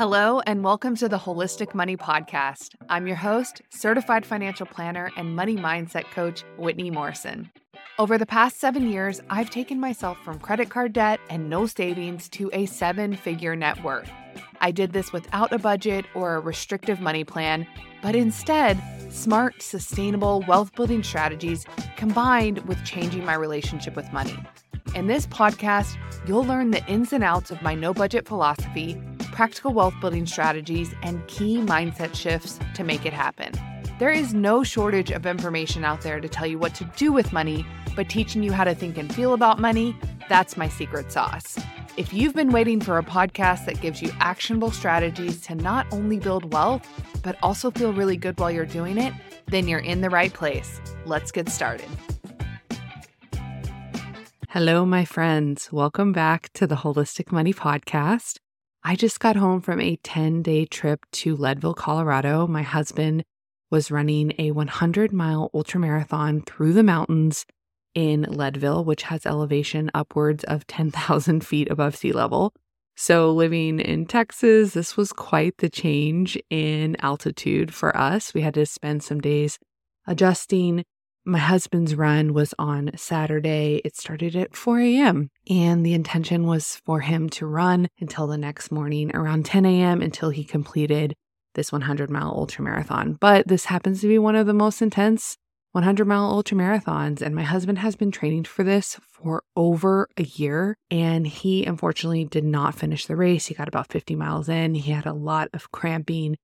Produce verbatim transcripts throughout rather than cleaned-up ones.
Hello, and welcome to the Holistic Money Podcast. I'm your host, certified financial planner and money mindset coach, Whitney Morrison. Over the past seven years, I've taken myself from credit card debt and no savings to a seven-figure net worth. I did this without a budget or a restrictive money plan, but instead, smart, sustainable wealth-building strategies combined with changing my relationship with money. In this podcast, you'll learn the ins and outs of my no-budget philosophy, practical wealth-building strategies, and key mindset shifts to make it happen. There is no shortage of information out there to tell you what to do with money, but teaching you how to think and feel about money, that's my secret sauce. If you've been waiting for a podcast that gives you actionable strategies to not only build wealth, but also feel really good while you're doing it, then you're in the right place. Let's get started. Hello, my friends. Welcome back to the Holistic Money Podcast. I just got home from a ten-day trip to Leadville, Colorado. My husband was running a one hundred mile ultramarathon through the mountains in Leadville, which has elevation upwards of ten thousand feet above sea level. So living in Texas, this was quite the change in altitude for us. We had to spend some days adjusting. My husband's run was on Saturday. It started at four a.m. and the intention was for him to run until the next morning around ten a.m. until he completed this one hundred mile ultramarathon. But this happens to be one of the most intense one hundred mile ultramarathons, and my husband has been training for this for over a year, and he unfortunately did not finish the race. He got about fifty miles in. He had a lot of cramping,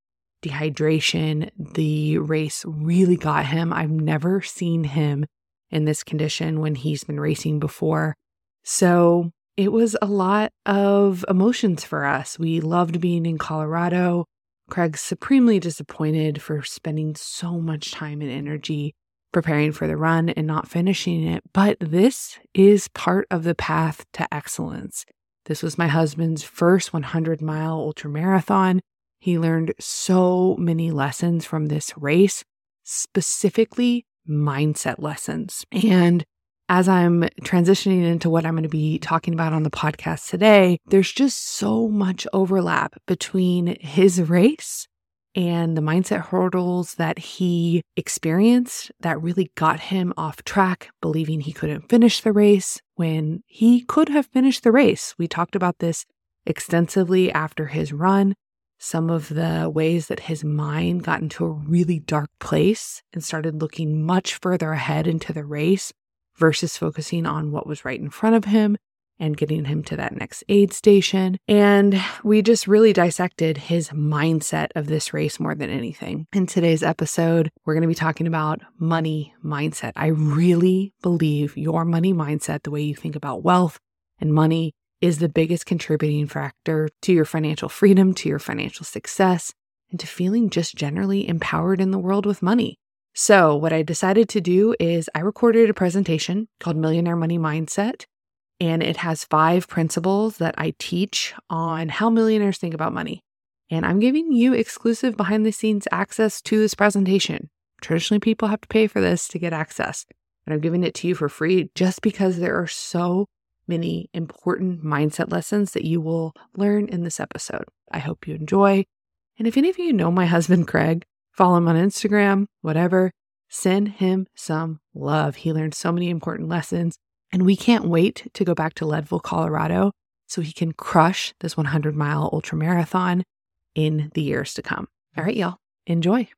dehydration. The race really got him. I've never seen him in this condition when he's been racing before. So it was a lot of emotions for us. We loved being in Colorado. Craig's supremely disappointed for spending so much time and energy preparing for the run and not finishing it. But this is part of the path to excellence. This was my husband's first one hundred mile ultramarathon. He learned so many lessons from this race, specifically mindset lessons. And as I'm transitioning into what I'm going to be talking about on the podcast today, there's just so much overlap between his race and the mindset hurdles that he experienced that really got him off track, believing he couldn't finish the race when he could have finished the race. We talked about this extensively after his run. Some of the ways that his mind got into a really dark place and started looking much further ahead into the race versus focusing on what was right in front of him and getting him to that next aid station. And we just really dissected his mindset of this race more than anything. In today's episode, we're going to be talking about money mindset. I really believe your money mindset, the way you think about wealth and money, is the biggest contributing factor to your financial freedom, to your financial success, and to feeling just generally empowered in the world with money. So what I decided to do is I recorded a presentation called Millionaire Money Mindset, and it has five principles that I teach on how millionaires think about money. And I'm giving you exclusive behind-the-scenes access to this presentation. Traditionally, people have to pay for this to get access, but I'm giving it to you for free just because there are so many important mindset lessons that you will learn in this episode. I hope you enjoy. And if any of you know my husband, Craig, follow him on Instagram, whatever, send him some love. He learned so many important lessons, and we can't wait to go back to Leadville, Colorado, so he can crush this one hundred mile ultramarathon in the years to come. All right, y'all, enjoy.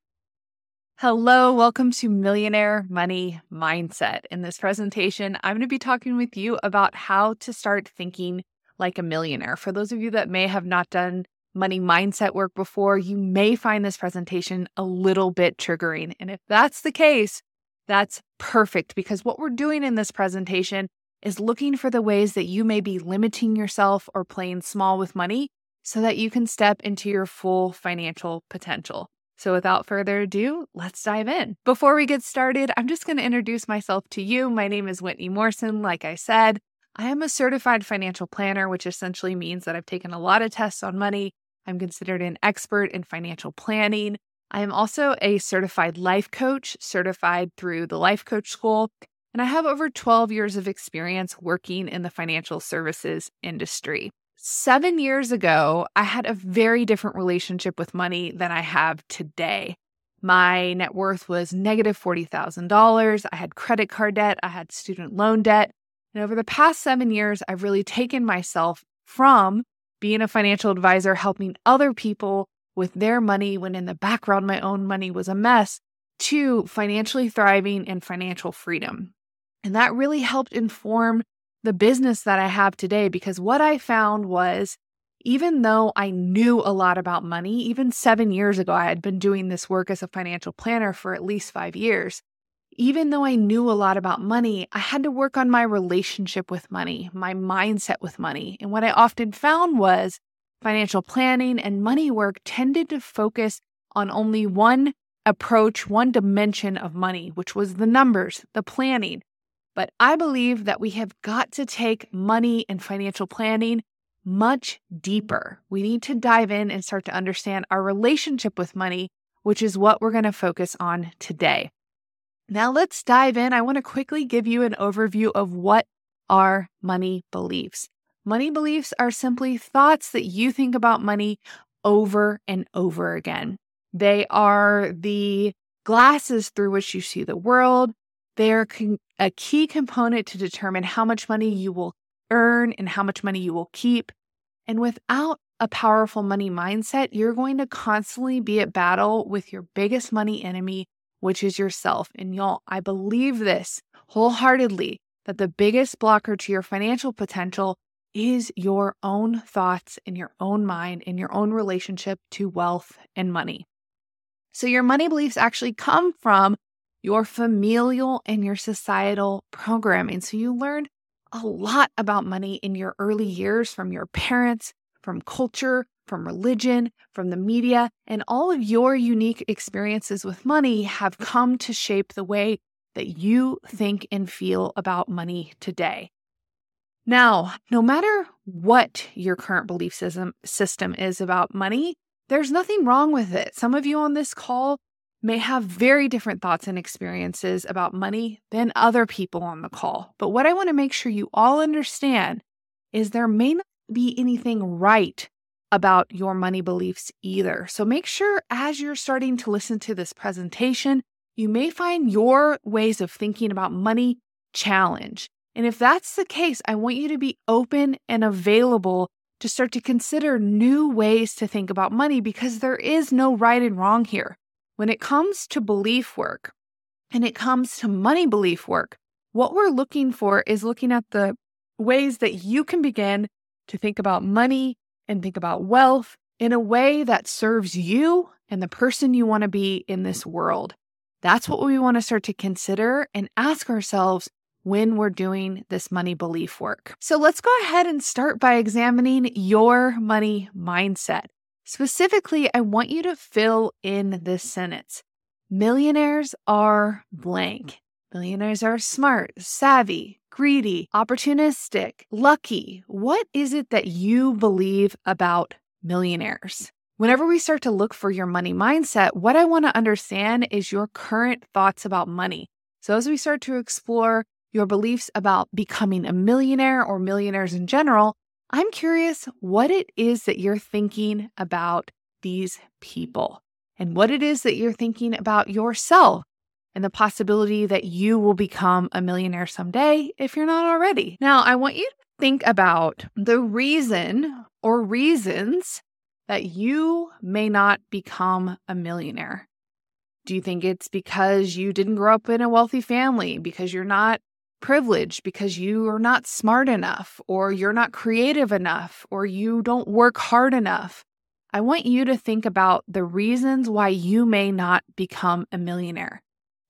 Hello, welcome to Millionaire Money Mindset. In this presentation, I'm going to be talking with you about how to start thinking like a millionaire. For those of you that may have not done money mindset work before, you may find this presentation a little bit triggering. And if that's the case, that's perfect, because what we're doing in this presentation is looking for the ways that you may be limiting yourself or playing small with money so that you can step into your full financial potential. So without further ado, let's dive in. Before we get started, I'm just going to introduce myself to you. My name is Whitney Morrison. Like I said, I am a certified financial planner, which essentially means that I've taken a lot of tests on money. I'm considered an expert in financial planning. I am also a certified life coach, certified through the Life Coach School. And I have over twelve years of experience working in the financial services industry. Seven years ago, I had a very different relationship with money than I have today. My net worth was negative forty thousand dollars. I had credit card debt. I had student loan debt. And over the past seven years, I've really taken myself from being a financial advisor, helping other people with their money when in the background, my own money was a mess, to financially thriving and financial freedom. And that really helped inform the business that I have today, because what I found was, even though I knew a lot about money, even seven years ago, I had been doing this work as a financial planner for at least five years. Even though I knew a lot about money, I had to work on my relationship with money, my mindset with money. And what I often found was financial planning and money work tended to focus on only one approach, one dimension of money, which was the numbers, the planning. But I believe that we have got to take money and financial planning much deeper. We need to dive in and start to understand our relationship with money, which is what we're going to focus on today. Now let's dive in. I want to quickly give you an overview of what are money beliefs. Money beliefs are simply thoughts that you think about money over and over again. They are the glasses through which you see the world. They're con- a key component to determine how much money you will earn and how much money you will keep. And without a powerful money mindset, you're going to constantly be at battle with your biggest money enemy, which is yourself. And y'all, I believe this wholeheartedly, that the biggest blocker to your financial potential is your own thoughts in your own mind and your own relationship to wealth and money. So your money beliefs actually come from your familial and your societal programming. So you learn a lot about money in your early years from your parents, from culture, from religion, from the media, and all of your unique experiences with money have come to shape the way that you think and feel about money today. Now, no matter what your current belief system is about money, there's nothing wrong with it. Some of you on this call may have very different thoughts and experiences about money than other people on the call. But what I want to make sure you all understand is there may not be anything right about your money beliefs either. So make sure as you're starting to listen to this presentation, you may find your ways of thinking about money challenged. And if that's the case, I want you to be open and available to start to consider new ways to think about money, because there is no right and wrong here. When it comes to belief work and it comes to money belief work, what we're looking for is looking at the ways that you can begin to think about money and think about wealth in a way that serves you and the person you want to be in this world. That's what we want to start to consider and ask ourselves when we're doing this money belief work. So let's go ahead and start by examining your money mindset. Specifically, I want you to fill in this sentence. Millionaires are blank. Millionaires are smart, savvy, greedy, opportunistic, lucky. What is it that you believe about millionaires? Whenever we start to look for your money mindset, what I want to understand is your current thoughts about money. So as we start to explore your beliefs about becoming a millionaire or millionaires in general, I'm curious what it is that you're thinking about these people and what it is that you're thinking about yourself, and the possibility that you will become a millionaire someday if you're not already. Now, I want you to think about the reason or reasons that you may not become a millionaire. Do you think it's because you didn't grow up in a wealthy family, because you're not privileged, because you are not smart enough, or you're not creative enough, or you don't work hard enough? I want you to think about the reasons why you may not become a millionaire.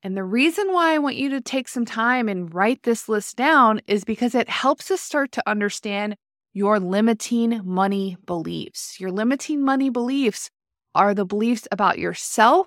And the reason why I want you to take some time and write this list down is because it helps us start to understand your limiting money beliefs. Your limiting money beliefs are the beliefs about yourself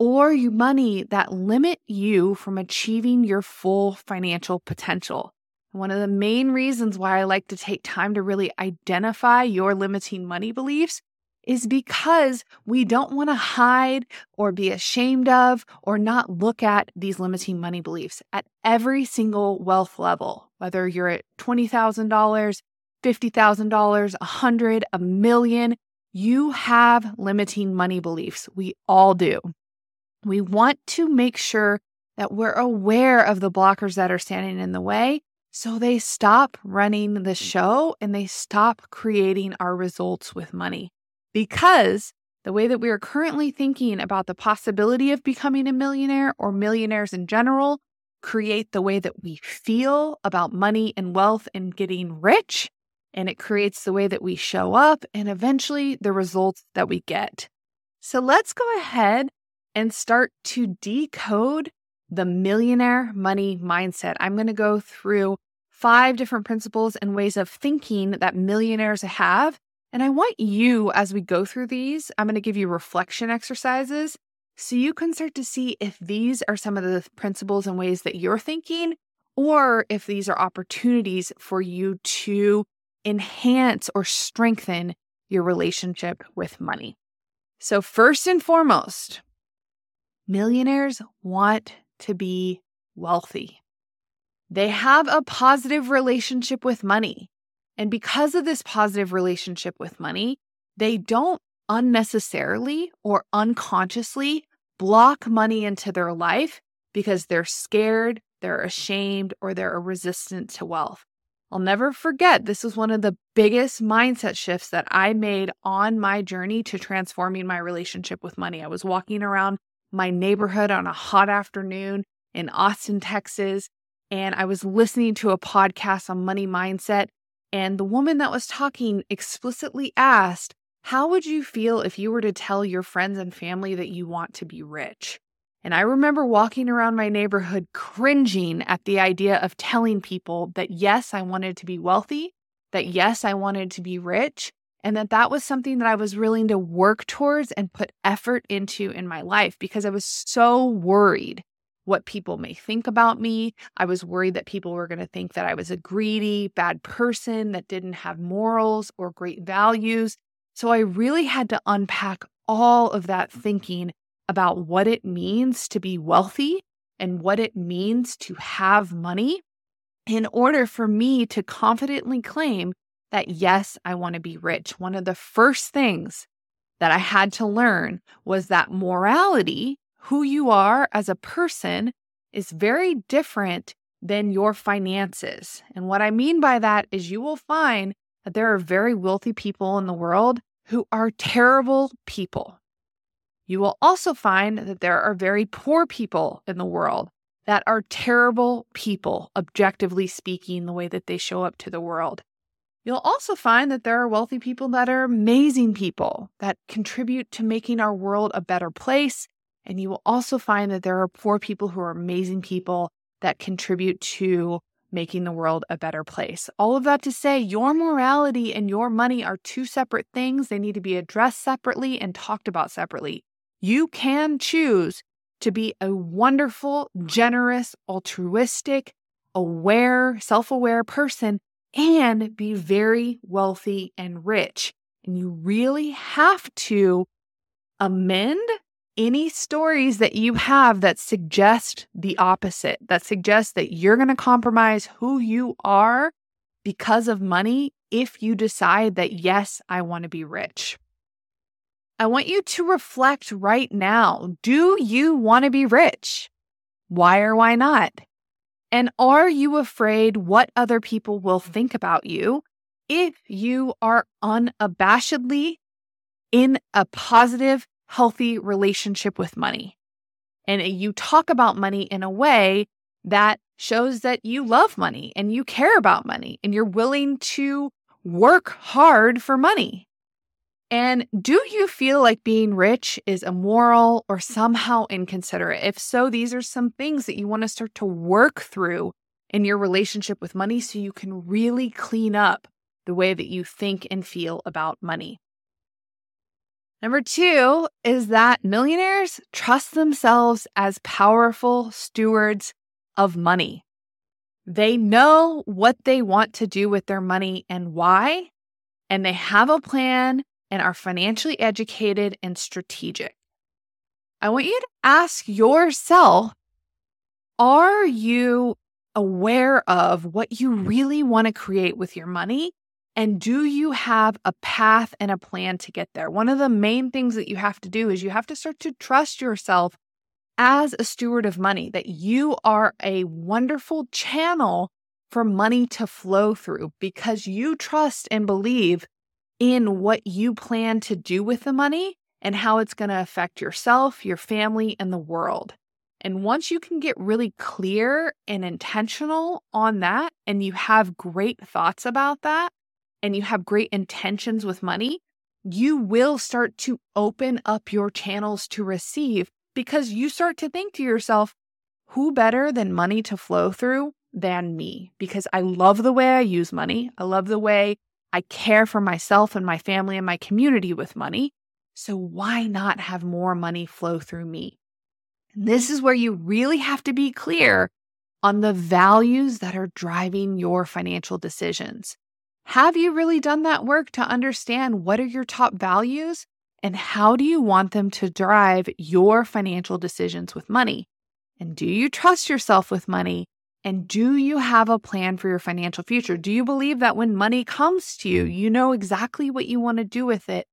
or your money that limit you from achieving your full financial potential. One of the main reasons why I like to take time to really identify your limiting money beliefs is because we don't want to hide or be ashamed of or not look at these limiting money beliefs at every single wealth level, whether you're at twenty thousand dollars, fifty thousand dollars, one hundred, a million. You have limiting money beliefs. We all do. We want to make sure that we're aware of the blockers that are standing in the way so they stop running the show and they stop creating our results with money. Because the way that we are currently thinking about the possibility of becoming a millionaire or millionaires in general create the way that we feel about money and wealth and getting rich. And it creates the way that we show up and eventually the results that we get. So let's go ahead and start to decode the millionaire money mindset. I'm going to go through five different principles and ways of thinking that millionaires have. And I want you, as we go through these, I'm going to give you reflection exercises so you can start to see if these are some of the principles and ways that you're thinking, or if these are opportunities for you to enhance or strengthen your relationship with money. So first and foremost, millionaires want to be wealthy. They have a positive relationship with money. And because of this positive relationship with money, they don't unnecessarily or unconsciously block money into their life because they're scared, they're ashamed, or they're resistant to wealth. I'll never forget, this was one of the biggest mindset shifts that I made on my journey to transforming my relationship with money. I was walking around my neighborhood on a hot afternoon in Austin, Texas, and I was listening to a podcast on money mindset. And the woman that was talking explicitly asked, how would you feel if you were to tell your friends and family that you want to be rich? And I remember walking around my neighborhood cringing at the idea of telling people that, yes, I wanted to be wealthy, that, yes, I wanted to be rich, and that that was something that I was willing to work towards and put effort into in my life because I was so worried what people may think about me. I was worried that people were going to think that I was a greedy, bad person that didn't have morals or great values. So I really had to unpack all of that thinking about what it means to be wealthy and what it means to have money in order for me to confidently claim that, yes, I want to be rich. One of the first things that I had to learn was that morality, who you are as a person, is very different than your finances. And what I mean by that is you will find that there are very wealthy people in the world who are terrible people. You will also find that there are very poor people in the world that are terrible people, objectively speaking, the way that they show up to the world. You'll also find that there are wealthy people that are amazing people that contribute to making our world a better place. And you will also find that there are poor people who are amazing people that contribute to making the world a better place. All of that to say, your morality and your money are two separate things. They need to be addressed separately and talked about separately. You can choose to be a wonderful, generous, altruistic, aware, self-aware person and be very wealthy and rich. And you really have to amend any stories that you have that suggest the opposite, that suggest that you're going to compromise who you are because of money if you decide that, yes, I want to be rich. I want you to reflect right now. Do you want to be rich? Why or why not? And are you afraid what other people will think about you if you are unabashedly in a positive, healthy relationship with money? And you talk about money in a way that shows that you love money and you care about money and you're willing to work hard for money. And do you feel like being rich is immoral or somehow inconsiderate? If so, these are some things that you want to start to work through in your relationship with money so you can really clean up the way that you think and feel about money. Number two is that millionaires trust themselves as powerful stewards of money. They know what they want to do with their money and why, and they have a plan and are financially educated and strategic. I want you to ask yourself, are you aware of what you really want to create with your money? And do you have a path and a plan to get there? One of the main things that you have to do is you have to start to trust yourself as a steward of money, that you are a wonderful channel for money to flow through because you trust and believe in what you plan to do with the money and how it's going to affect yourself, your family, and the world. And once you can get really clear and intentional on that, and you have great thoughts about that, and you have great intentions with money, you will start to open up your channels to receive because you start to think to yourself, who better than money to flow through than me? Because I love the way I use money. I love the way I care for myself and my family and my community with money. So why not have more money flow through me? And this is where you really have to be clear on the values that are driving your financial decisions. Have you really done that work to understand what are your top values and how do you want them to drive your financial decisions with money? And do you trust yourself with money? And do you have a plan for your financial future? Do you believe that when money comes to you, you know exactly what you want to do with it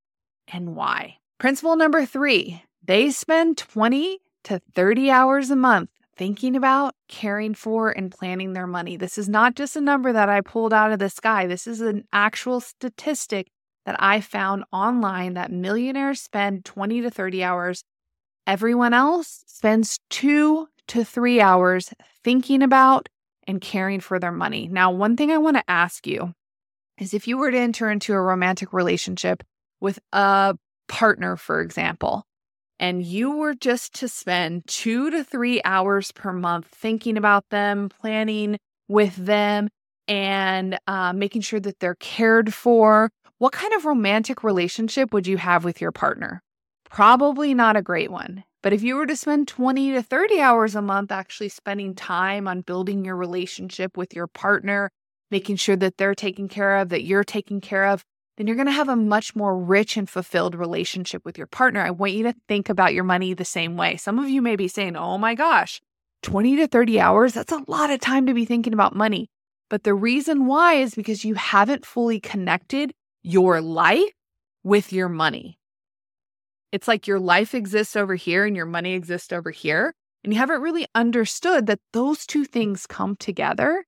and why? Principle number three, they spend twenty to thirty hours a month thinking about, caring for, and planning their money. This is not just a number that I pulled out of the sky. This is an actual statistic that I found online that millionaires spend twenty to thirty hours. Everyone else spends two to three hours thinking about and caring for their money. Now, one thing I want to ask you is if you were to enter into a romantic relationship with a partner, for example, and you were just to spend two to three hours per month thinking about them, planning with them, and uh, making sure that they're cared for, what kind of romantic relationship would you have with your partner? Probably not a great one. But if you were to spend twenty to thirty hours a month actually spending time on building your relationship with your partner, making sure that they're taken care of, that you're taken care of, then you're going to have a much more rich and fulfilled relationship with your partner. I want you to think about your money the same way. Some of you may be saying, oh my gosh, twenty to thirty hours, that's a lot of time to be thinking about money. But the reason why is because you haven't fully connected your life with your money. It's like your life exists over here and your money exists over here. And you haven't really understood that those two things come together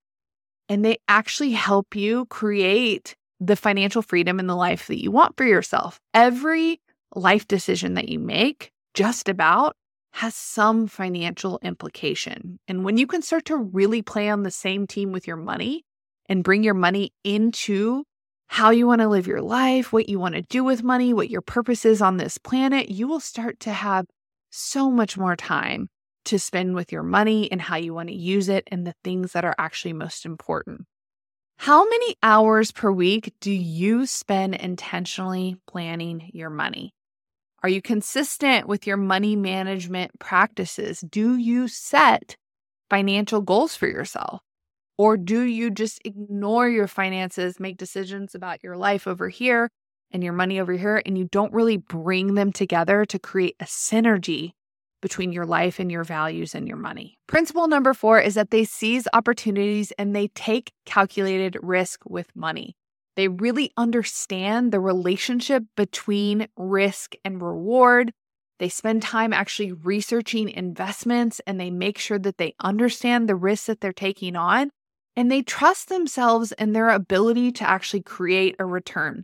and they actually help you create the financial freedom and the life that you want for yourself. Every life decision that you make, just about, has some financial implication. And when you can start to really play on the same team with your money and bring your money into how you want to live your life, what you want to do with money, what your purpose is on this planet, you will start to have so much more time to spend with your money and how you want to use it and the things that are actually most important. How many hours per week do you spend intentionally planning your money? Are you consistent with your money management practices? Do you set financial goals for yourself? Or do you just ignore your finances, make decisions about your life over here and your money over here, and you don't really bring them together to create a synergy between your life and your values and your money? Principle number four is that they seize opportunities and they take calculated risk with money. They really understand the relationship between risk and reward. They spend time actually researching investments and they make sure that they understand the risks that they're taking on, and they trust themselves and their ability to actually create a return.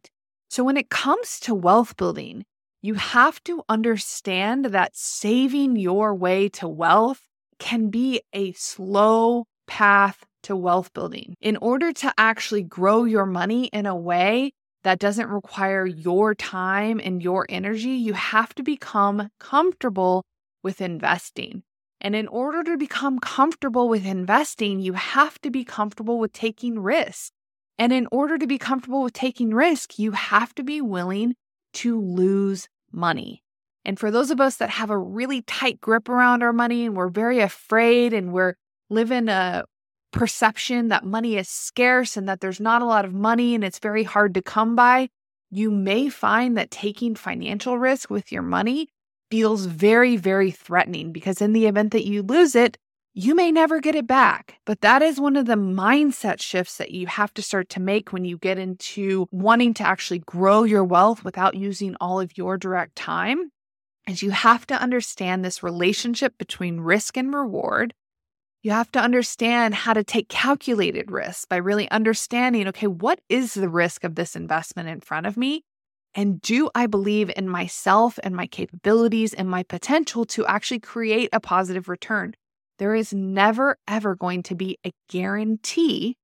So when it comes to wealth building, you have to understand that saving your way to wealth can be a slow path to wealth building. In order to actually grow your money in a way that doesn't require your time and your energy, you have to become comfortable with investing. And in order to become comfortable with investing, you have to be comfortable with taking risk. And in order to be comfortable with taking risk, you have to be willing to lose money. And for those of us that have a really tight grip around our money and we're very afraid and we're living a perception that money is scarce and that there's not a lot of money and it's very hard to come by, you may find that taking financial risk with your money feels very, very threatening because in the event that you lose it, You may never get it back, but that is one of the mindset shifts that you have to start to make when you get into wanting to actually grow your wealth without using all of your direct time, is you have to understand this relationship between risk and reward. You have to understand how to take calculated risks by really understanding, okay, what is the risk of this investment in front of me? And do I believe in myself and my capabilities and my potential to actually create a positive return? There is never, ever going to be a guarantee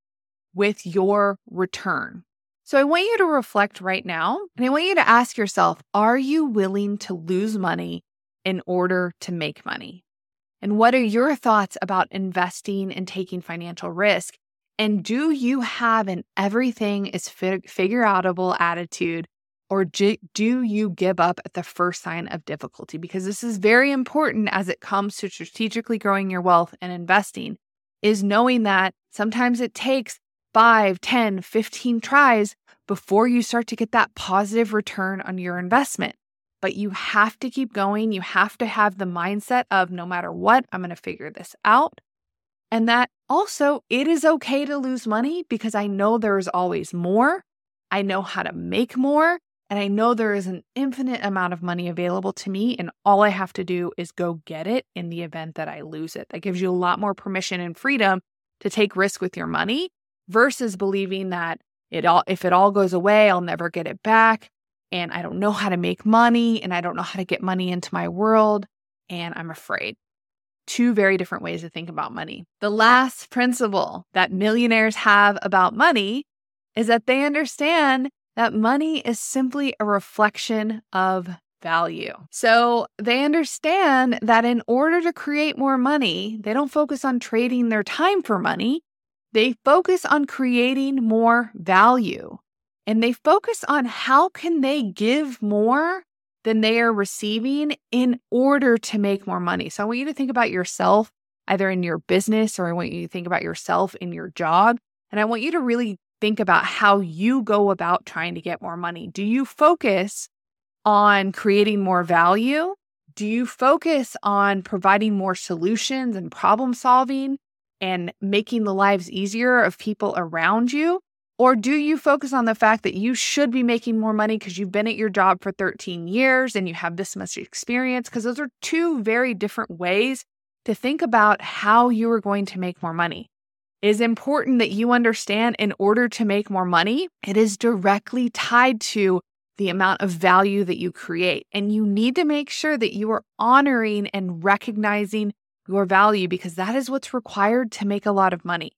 with your return. So I want you to reflect right now, and I want you to ask yourself, are you willing to lose money in order to make money? And what are your thoughts about investing and taking financial risk? And do you have an everything is fig- figure outable attitude? Or do you give up at the first sign of difficulty? Because this is very important as it comes to strategically growing your wealth and investing, is knowing that sometimes it takes five, ten, fifteen tries before you start to get that positive return on your investment. But you have to keep going. You have to have the mindset of, no matter what, I'm going to figure this out. And that also, it is okay to lose money, because I know there is always more. I know how to make more. And I know there is an infinite amount of money available to me, and all I have to do is go get it in the event that I lose it. That gives you a lot more permission and freedom to take risk with your money versus believing that it all, if it all goes away, I'll never get it back, and I don't know how to make money, and I don't know how to get money into my world, and I'm afraid. Two very different ways to think about money. The last principle that millionaires have about money is that they understand that money is simply a reflection of value. So they understand that in order to create more money, they don't focus on trading their time for money. They focus on creating more value. And they focus on how can they give more than they are receiving in order to make more money. So I want you to think about yourself either in your business, or I want you to think about yourself in your job. And I want you to really think about how you go about trying to get more money. Do you focus on creating more value? Do you focus on providing more solutions and problem solving and making the lives easier of people around you? Or do you focus on the fact that you should be making more money because you've been at your job for thirteen years and you have this much experience? Because those are two very different ways to think about how you are going to make more money. It is important that you understand, in order to make more money, it is directly tied to the amount of value that you create. And you need to make sure that you are honoring and recognizing your value, because that is what's required to make a lot of money,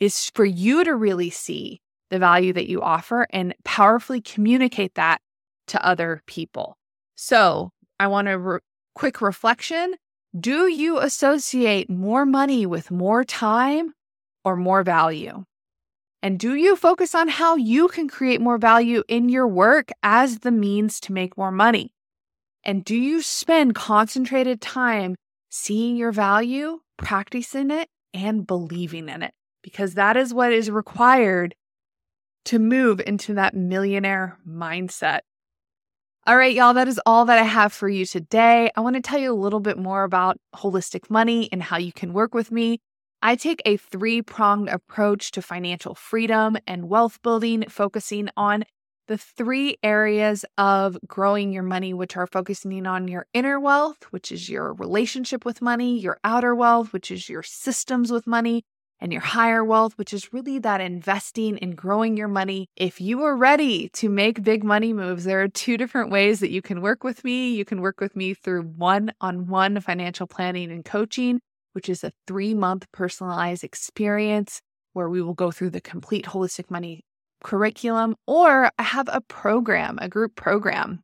is for you to really see the value that you offer and powerfully communicate that to other people. So I want a re- quick reflection. Do you associate more money with more time or more value? And do you focus on how you can create more value in your work as the means to make more money? And do you spend concentrated time seeing your value, practicing it, and believing in it? Because that is what is required to move into that millionaire mindset. All right, y'all, that is all that I have for you today. I want to tell you a little bit more about Holistic Money and how you can work with me. I take a three-pronged approach to financial freedom and wealth building, focusing on the three areas of growing your money, which are focusing on your inner wealth, which is your relationship with money, your outer wealth, which is your systems with money, and your higher wealth, which is really that investing and growing your money. If you are ready to make big money moves, there are two different ways that you can work with me. You can work with me through one-on-one financial planning and coaching, which is a three-month personalized experience where we will go through the complete Holistic Money curriculum, or I have a program, a group program.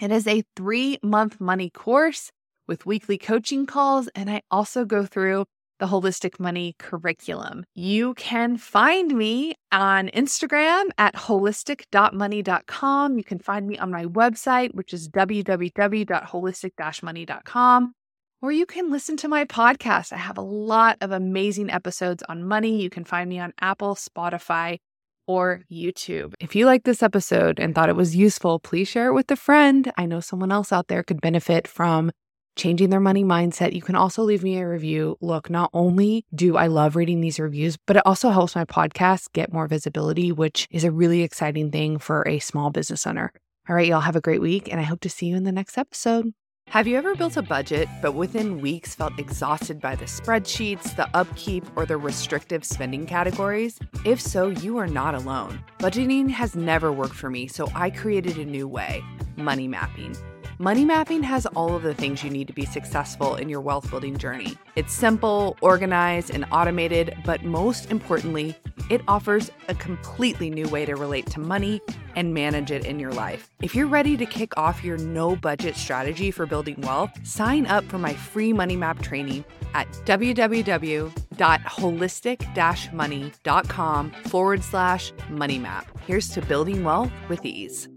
It is a three-month money course with weekly coaching calls, and I also go through the Holistic Money curriculum. You can find me on Instagram at holistic dot money dot com. You can find me on my website, which is w w w dot holistic dash money dot com. Or you can listen to my podcast. I have a lot of amazing episodes on money. You can find me on Apple, Spotify, or YouTube. If you liked this episode and thought it was useful, please share it with a friend. I know someone else out there could benefit from changing their money mindset. You can also leave me a review. Look, not only do I love reading these reviews, but it also helps my podcast get more visibility, which is a really exciting thing for a small business owner. All right, y'all have a great week, and I hope to see you in the next episode. Have you ever built a budget, but within weeks felt exhausted by the spreadsheets, the upkeep, or the restrictive spending categories? If so, you are not alone. Budgeting has never worked for me, so I created a new way: money mapping. Money mapping has all of the things you need to be successful in your wealth building journey. It's simple, organized, and automated, but most importantly, it offers a completely new way to relate to money and manage it in your life. If you're ready to kick off your no-budget strategy for building wealth, sign up for my free Money Map training at www.holistic-money.com forward slash money map. Here's to building wealth with ease.